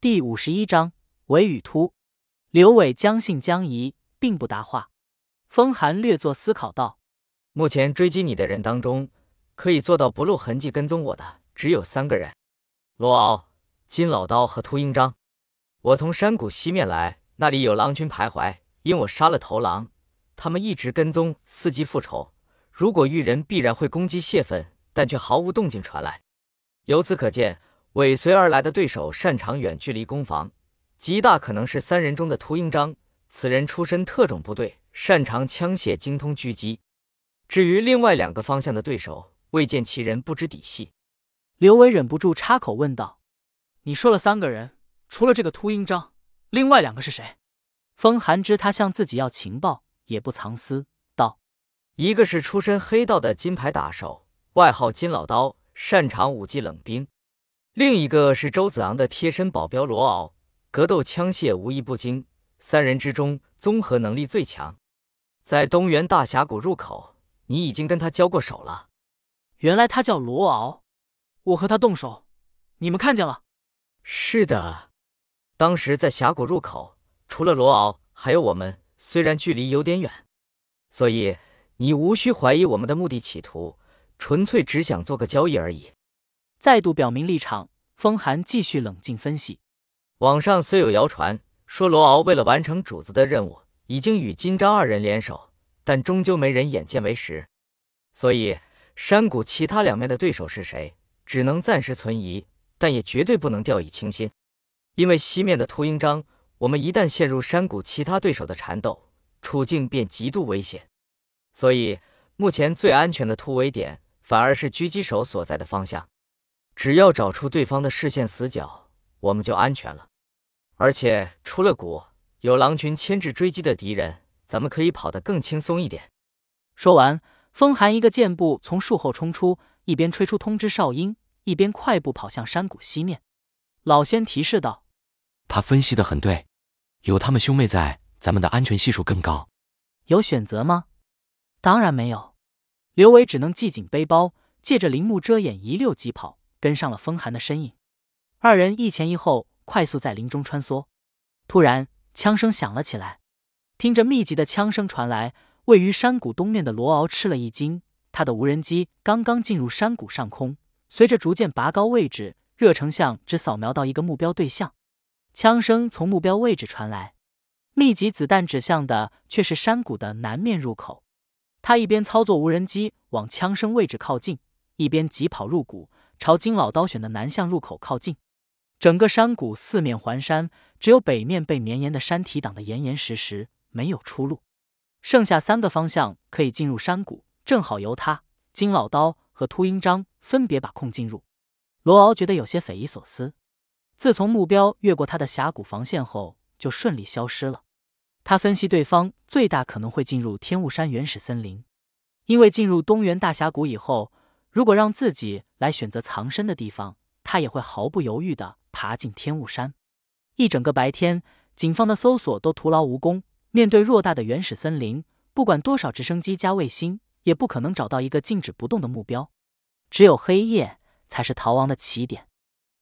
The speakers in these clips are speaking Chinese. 第51章韦与突。刘伟将信将疑，并不答话。风寒略作思考道：目前追击你的人当中，可以做到不露痕迹跟踪我的只有三个人，罗敖、金老刀和秃鹰章。我从山谷西面来，那里有狼群徘徊，因我杀了头狼，他们一直跟踪伺机复仇，如果遇人必然会攻击泄愤，但却毫无动静传来。由此可见，尾随而来的对手擅长远距离攻防，极大可能是三人中的秃鹰章。此人出身特种部队，擅长枪械，精通狙击。至于另外两个方向的对手，未见其人，不知底细。刘伟忍不住插口问道：你说了三个人，除了这个秃鹰章，另外两个是谁？风寒知他向自己要情报，也不藏私道：一个是出身黑道的金牌打手，外号金老刀，擅长武技冷兵。另一个是周子昂的贴身保镖罗敖，格斗枪械无一不精，三人之中综合能力最强。在东原大峡谷入口，你已经跟他交过手了。原来他叫罗敖，我和他动手，你们看见了？是的，当时在峡谷入口，除了罗敖还有我们，虽然距离有点远，所以你无需怀疑我们的目的企图，纯粹只想做个交易而已。再度表明立场，风寒继续冷静分析。网上虽有谣传说罗敖为了完成主子的任务，已经与金章二人联手，但终究没人眼见为实。所以山谷其他两面的对手是谁，只能暂时存疑，但也绝对不能掉以轻心。因为西面的秃鹰章，我们一旦陷入山谷其他对手的缠斗，处境便极度危险。所以目前最安全的突围点，反而是狙击手所在的方向。只要找出对方的视线死角，我们就安全了。而且出了谷，有狼群牵制追击的敌人，咱们可以跑得更轻松一点。说完，风寒一个箭步从树后冲出，一边吹出通知哨音，一边快步跑向山谷西面。老仙提示道：他分析得很对，有他们兄妹在，咱们的安全系数更高。有选择吗？当然没有。刘伟只能系紧背包，借着林木遮掩一溜疾跑，跟上了风寒的身影。二人一前一后快速在林中穿梭。突然枪声响了起来，听着密集的枪声传来，位于山谷东面的罗敖吃了一惊。他的无人机刚刚进入山谷上空，随着逐渐拔高位置，热成像只扫描到一个目标对象。枪声从目标位置传来，密集子弹指向的却是山谷的南面入口。他一边操作无人机往枪声位置靠近，一边疾跑入谷，朝金老刀选的南向入口靠近。整个山谷四面环山，只有北面被绵延的山体挡得严严实实，没有出路。剩下三个方向可以进入山谷，正好由他、金老刀和秃鹰章分别把控进入。罗敖觉得有些匪夷所思，自从目标越过他的峡谷防线后，就顺利消失了。他分析对方最大可能会进入天雾山原始森林，因为进入东原大峡谷以后，如果让自己来选择藏身的地方，他也会毫不犹豫地爬进天雾山。一整个白天，警方的搜索都徒劳无功，面对偌大的原始森林，不管多少直升机加卫星，也不可能找到一个静止不动的目标。只有黑夜才是逃亡的起点。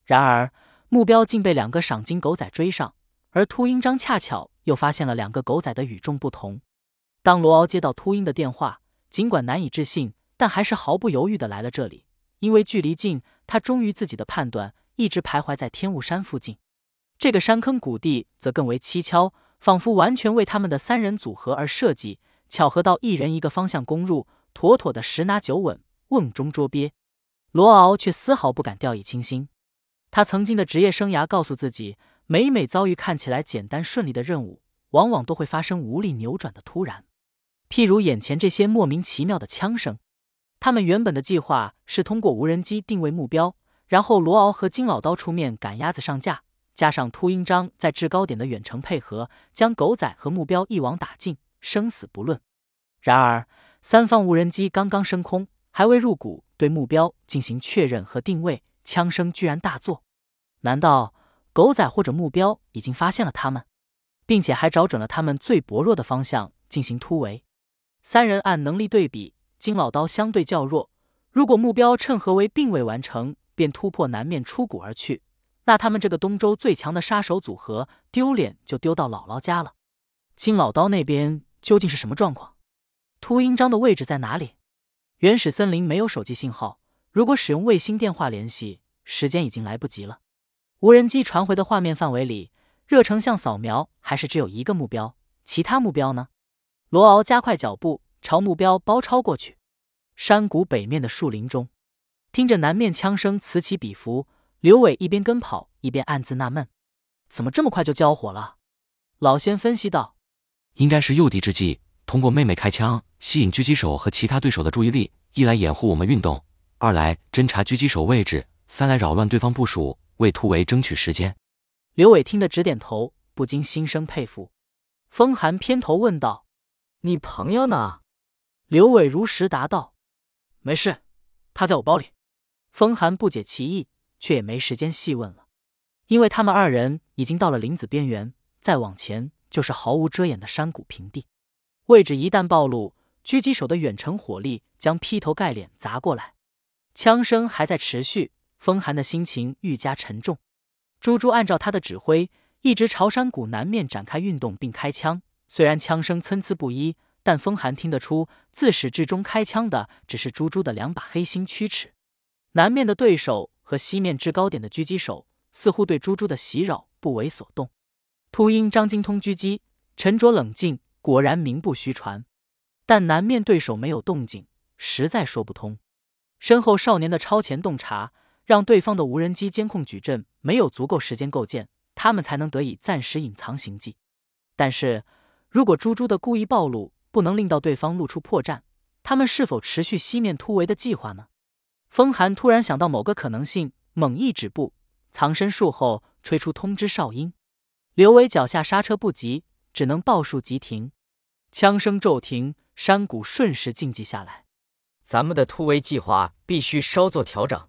然而，目标竟被两个赏金狗仔追上，而秃鹰章恰巧又发现了两个狗仔的与众不同。当罗敖接到秃鹰的电话，尽管难以置信，但还是毫不犹豫地来了这里。因为距离近，他忠于自己的判断，一直徘徊在天雾山附近。这个山坑谷地则更为蹊跷，仿佛完全为他们的三人组合而设计，巧合到一人一个方向攻入，妥妥的十拿九稳，瓮中捉鳖。罗敖却丝毫不敢掉以轻心。他曾经的职业生涯告诉自己，每每遭遇看起来简单顺利的任务，往往都会发生无力扭转的突然，譬如眼前这些莫名其妙的枪声。他们原本的计划是通过无人机定位目标，然后罗敖和金老刀出面赶鸭子上架，加上秃鹰章在制高点的远程配合，将狗仔和目标一网打尽，生死不论。然而三方无人机刚刚升空，还未入谷，对目标进行确认和定位，枪声居然大作。难道狗仔或者目标已经发现了他们，并且还找准了他们最薄弱的方向进行突围？三人按能力对比，金老刀相对较弱，如果目标趁合围并未完成，便突破南面出谷而去，那他们这个东周最强的杀手组合丢脸就丢到姥姥家了。金老刀那边究竟是什么状况？秃鹰章的位置在哪里？原始森林没有手机信号，如果使用卫星电话联系，时间已经来不及了。无人机传回的画面范围里，热成像扫描还是只有一个目标，其他目标呢？罗敖加快脚步朝目标包抄过去。山谷北面的树林中，听着南面枪声此起彼伏，刘伟一边跟跑一边暗自纳闷，怎么这么快就交火了？老先分析道，应该是诱敌之计，通过妹妹开枪吸引狙击手和其他对手的注意力，一来掩护我们运动，二来侦察狙击手位置，三来扰乱对方部署，为突围争取时间。刘伟听得直点头，不禁心生佩服。风寒偏头问道，你朋友呢？刘伟如实答道，没事，他在我包里。风寒不解其意，却也没时间细问了，因为他们二人已经到了林子边缘，再往前就是毫无遮掩的山谷平地。位置一旦暴露，狙击手的远程火力将劈头盖脸砸过来。枪声还在持续，风寒的心情愈加沉重。猪猪按照他的指挥，一直朝山谷南面展开运动并开枪，虽然枪声参差不一，但风寒听得出，自始至终开枪的只是猪猪的两把黑心曲尺。南面的对手和西面制高点的狙击手似乎对猪猪的袭扰不为所动。秃鹰张精通狙击，沉着冷静，果然名不虚传，但南面对手没有动静，实在说不通。身后少年的超前洞察让对方的无人机监控矩阵没有足够时间构建，他们才能得以暂时隐藏行迹。但是如果猪猪的故意暴露不能令到对方露出破绽，他们是否持续西面突围的计划呢？风寒突然想到某个可能性，猛一止步，藏身树后吹出通知哨音。刘伟脚下刹车不及，只能抱树急停。枪声骤停，山谷瞬时静寂下来。咱们的突围计划必须稍作调整。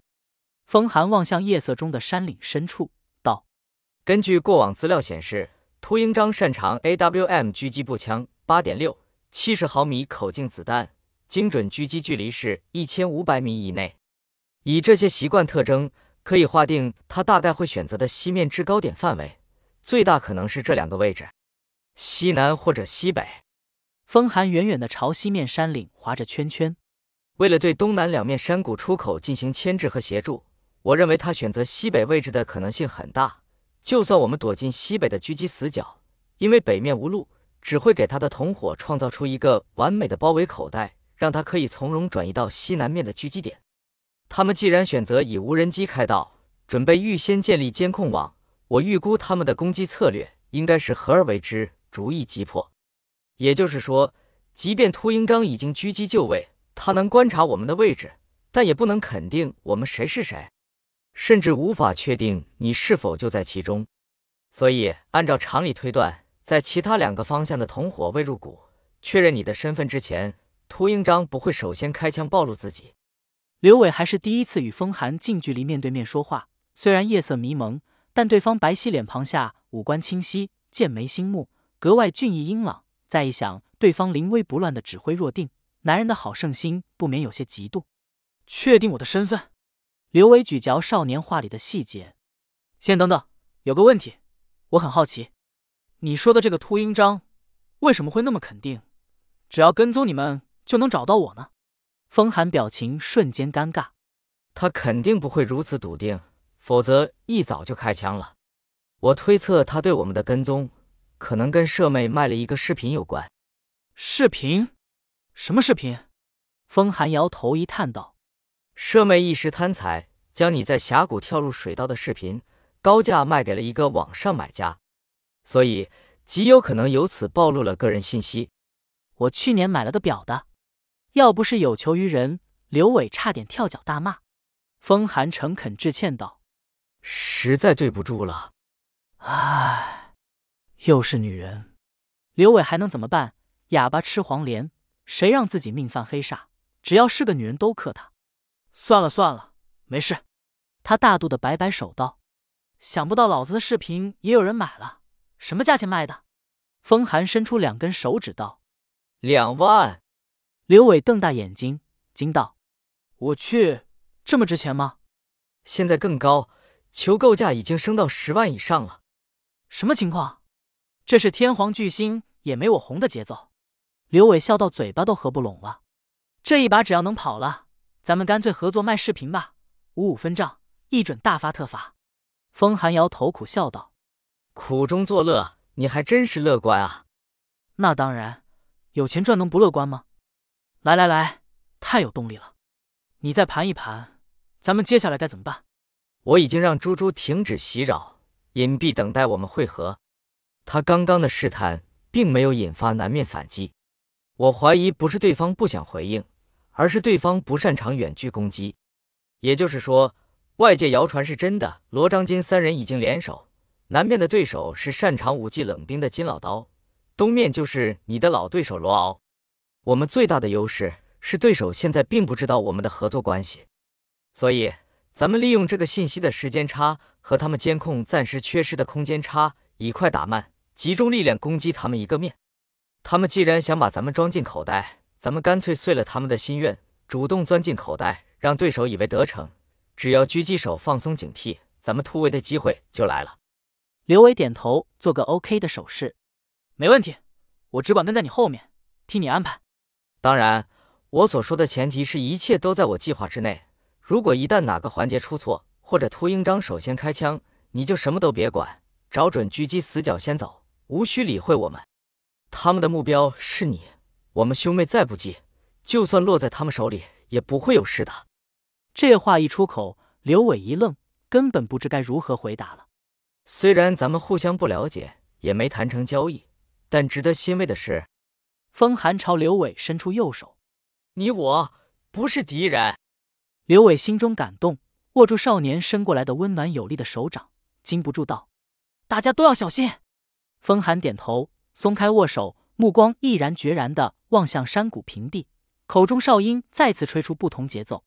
风寒望向夜色中的山岭深处，道：根据过往资料显示，秃鹰章擅长 AWM 狙击步枪 8.6、70毫米口径子弹，精准狙击距离是1500米以内。以这些习惯特征，可以划定他大概会选择的西面制高点范围，最大可能是这两个位置，西南或者西北。风寒远远地朝西面山岭划着圈圈。为了对东南两面山谷出口进行牵制和协助，我认为他选择西北位置的可能性很大，就算我们躲进西北的狙击死角，因为北面无路，只会给他的同伙创造出一个完美的包围口袋，让他可以从容转移到西南面的狙击点。他们既然选择以无人机开道，准备预先建立监控网，我预估他们的攻击策略应该是合而为之，逐一击破。也就是说，即便秃鹰章已经狙击就位，他能观察我们的位置，但也不能肯定我们谁是谁，甚至无法确定你是否就在其中。所以按照常理推断，在其他两个方向的同伙未入谷确认你的身份之前，秃鹰章不会首先开枪暴露自己。刘伟还是第一次与风寒近距离面对面说话，虽然夜色迷蒙，但对方白皙脸庞下五官清晰，剑眉星目，格外俊逸英朗。再一想对方临危不乱的指挥若定，男人的好胜心不免有些嫉妒。确定我的身份？刘伟咀嚼少年话里的细节。先等等，有个问题，我很好奇，你说的这个秃鹰章为什么会那么肯定，只要跟踪你们就能找到我呢？风寒表情瞬间尴尬，他肯定不会如此笃定，否则一早就开枪了。我推测他对我们的跟踪，可能跟舍妹卖了一个视频有关。视频？什么视频？风寒摇头一叹道：“舍妹一时贪财，将你在峡谷跳入水道的视频高价卖给了一个网上买家，所以极有可能由此暴露了个人信息。我去年买了个表的，要不是有求于人，刘伟差点跳脚大骂。”风寒诚恳致歉道：“实在对不住了。”唉，又是女人，刘伟还能怎么办？哑巴吃黄连。谁让自己命犯黑煞，只要是个女人都克他。算了算了，没事。他大度的摆摆手道：“想不到老子的视频也有人买了，什么价钱卖的？”风寒伸出两根手指道：“2万。”刘伟瞪大眼睛，惊道：“我去，这么值钱吗？”现在更高，求购价已经升到10万以上了。什么情况？这是天皇巨星也没我红的节奏。刘伟笑到嘴巴都合不拢了。这一把只要能跑了，咱们干脆合作卖视频吧，五五分账，一准大发特发。风寒摇头苦笑道：“苦中作乐，你还真是乐观啊。”那当然，有钱赚能不乐观吗？来来来，太有动力了。你再盘一盘，咱们接下来该怎么办？我已经让猪猪停止袭扰，隐蔽等待我们会合。他刚刚的试探并没有引发南面反击，我怀疑不是对方不想回应，而是对方不擅长远距攻击。也就是说，外界谣传是真的，罗章金三人已经联手，南面的对手是擅长武技冷兵的金老刀，东面就是你的老对手罗敖。我们最大的优势是对手现在并不知道我们的合作关系，所以咱们利用这个信息的时间差和他们监控暂时缺失的空间差，以快打慢，集中力量攻击他们一个面。他们既然想把咱们装进口袋，咱们干脆碎了他们的心愿，主动钻进口袋，让对手以为得逞。只要狙击手放松警惕，咱们突围的机会就来了。刘伟点头做个 OK 的手势。没问题，我只管跟在你后面，替你安排。当然，我所说的前提是一切都在我计划之内。如果一旦哪个环节出错，或者秃鹰章首先开枪，你就什么都别管，找准狙击死角先走，无需理会我们。他们的目标是你，我们兄妹再不济，就算落在他们手里也不会有事的。这话一出口，刘伟一愣，根本不知该如何回答了。虽然咱们互相不了解，也没谈成交易，但值得欣慰的是，风寒朝刘伟伸出右手。你我不是敌人。刘伟心中感动，握住少年伸过来的温暖有力的手掌，禁不住道：大家都要小心。风寒点头松开握手，目光毅然决然地望向山谷平地，口中哨音再次吹出不同节奏。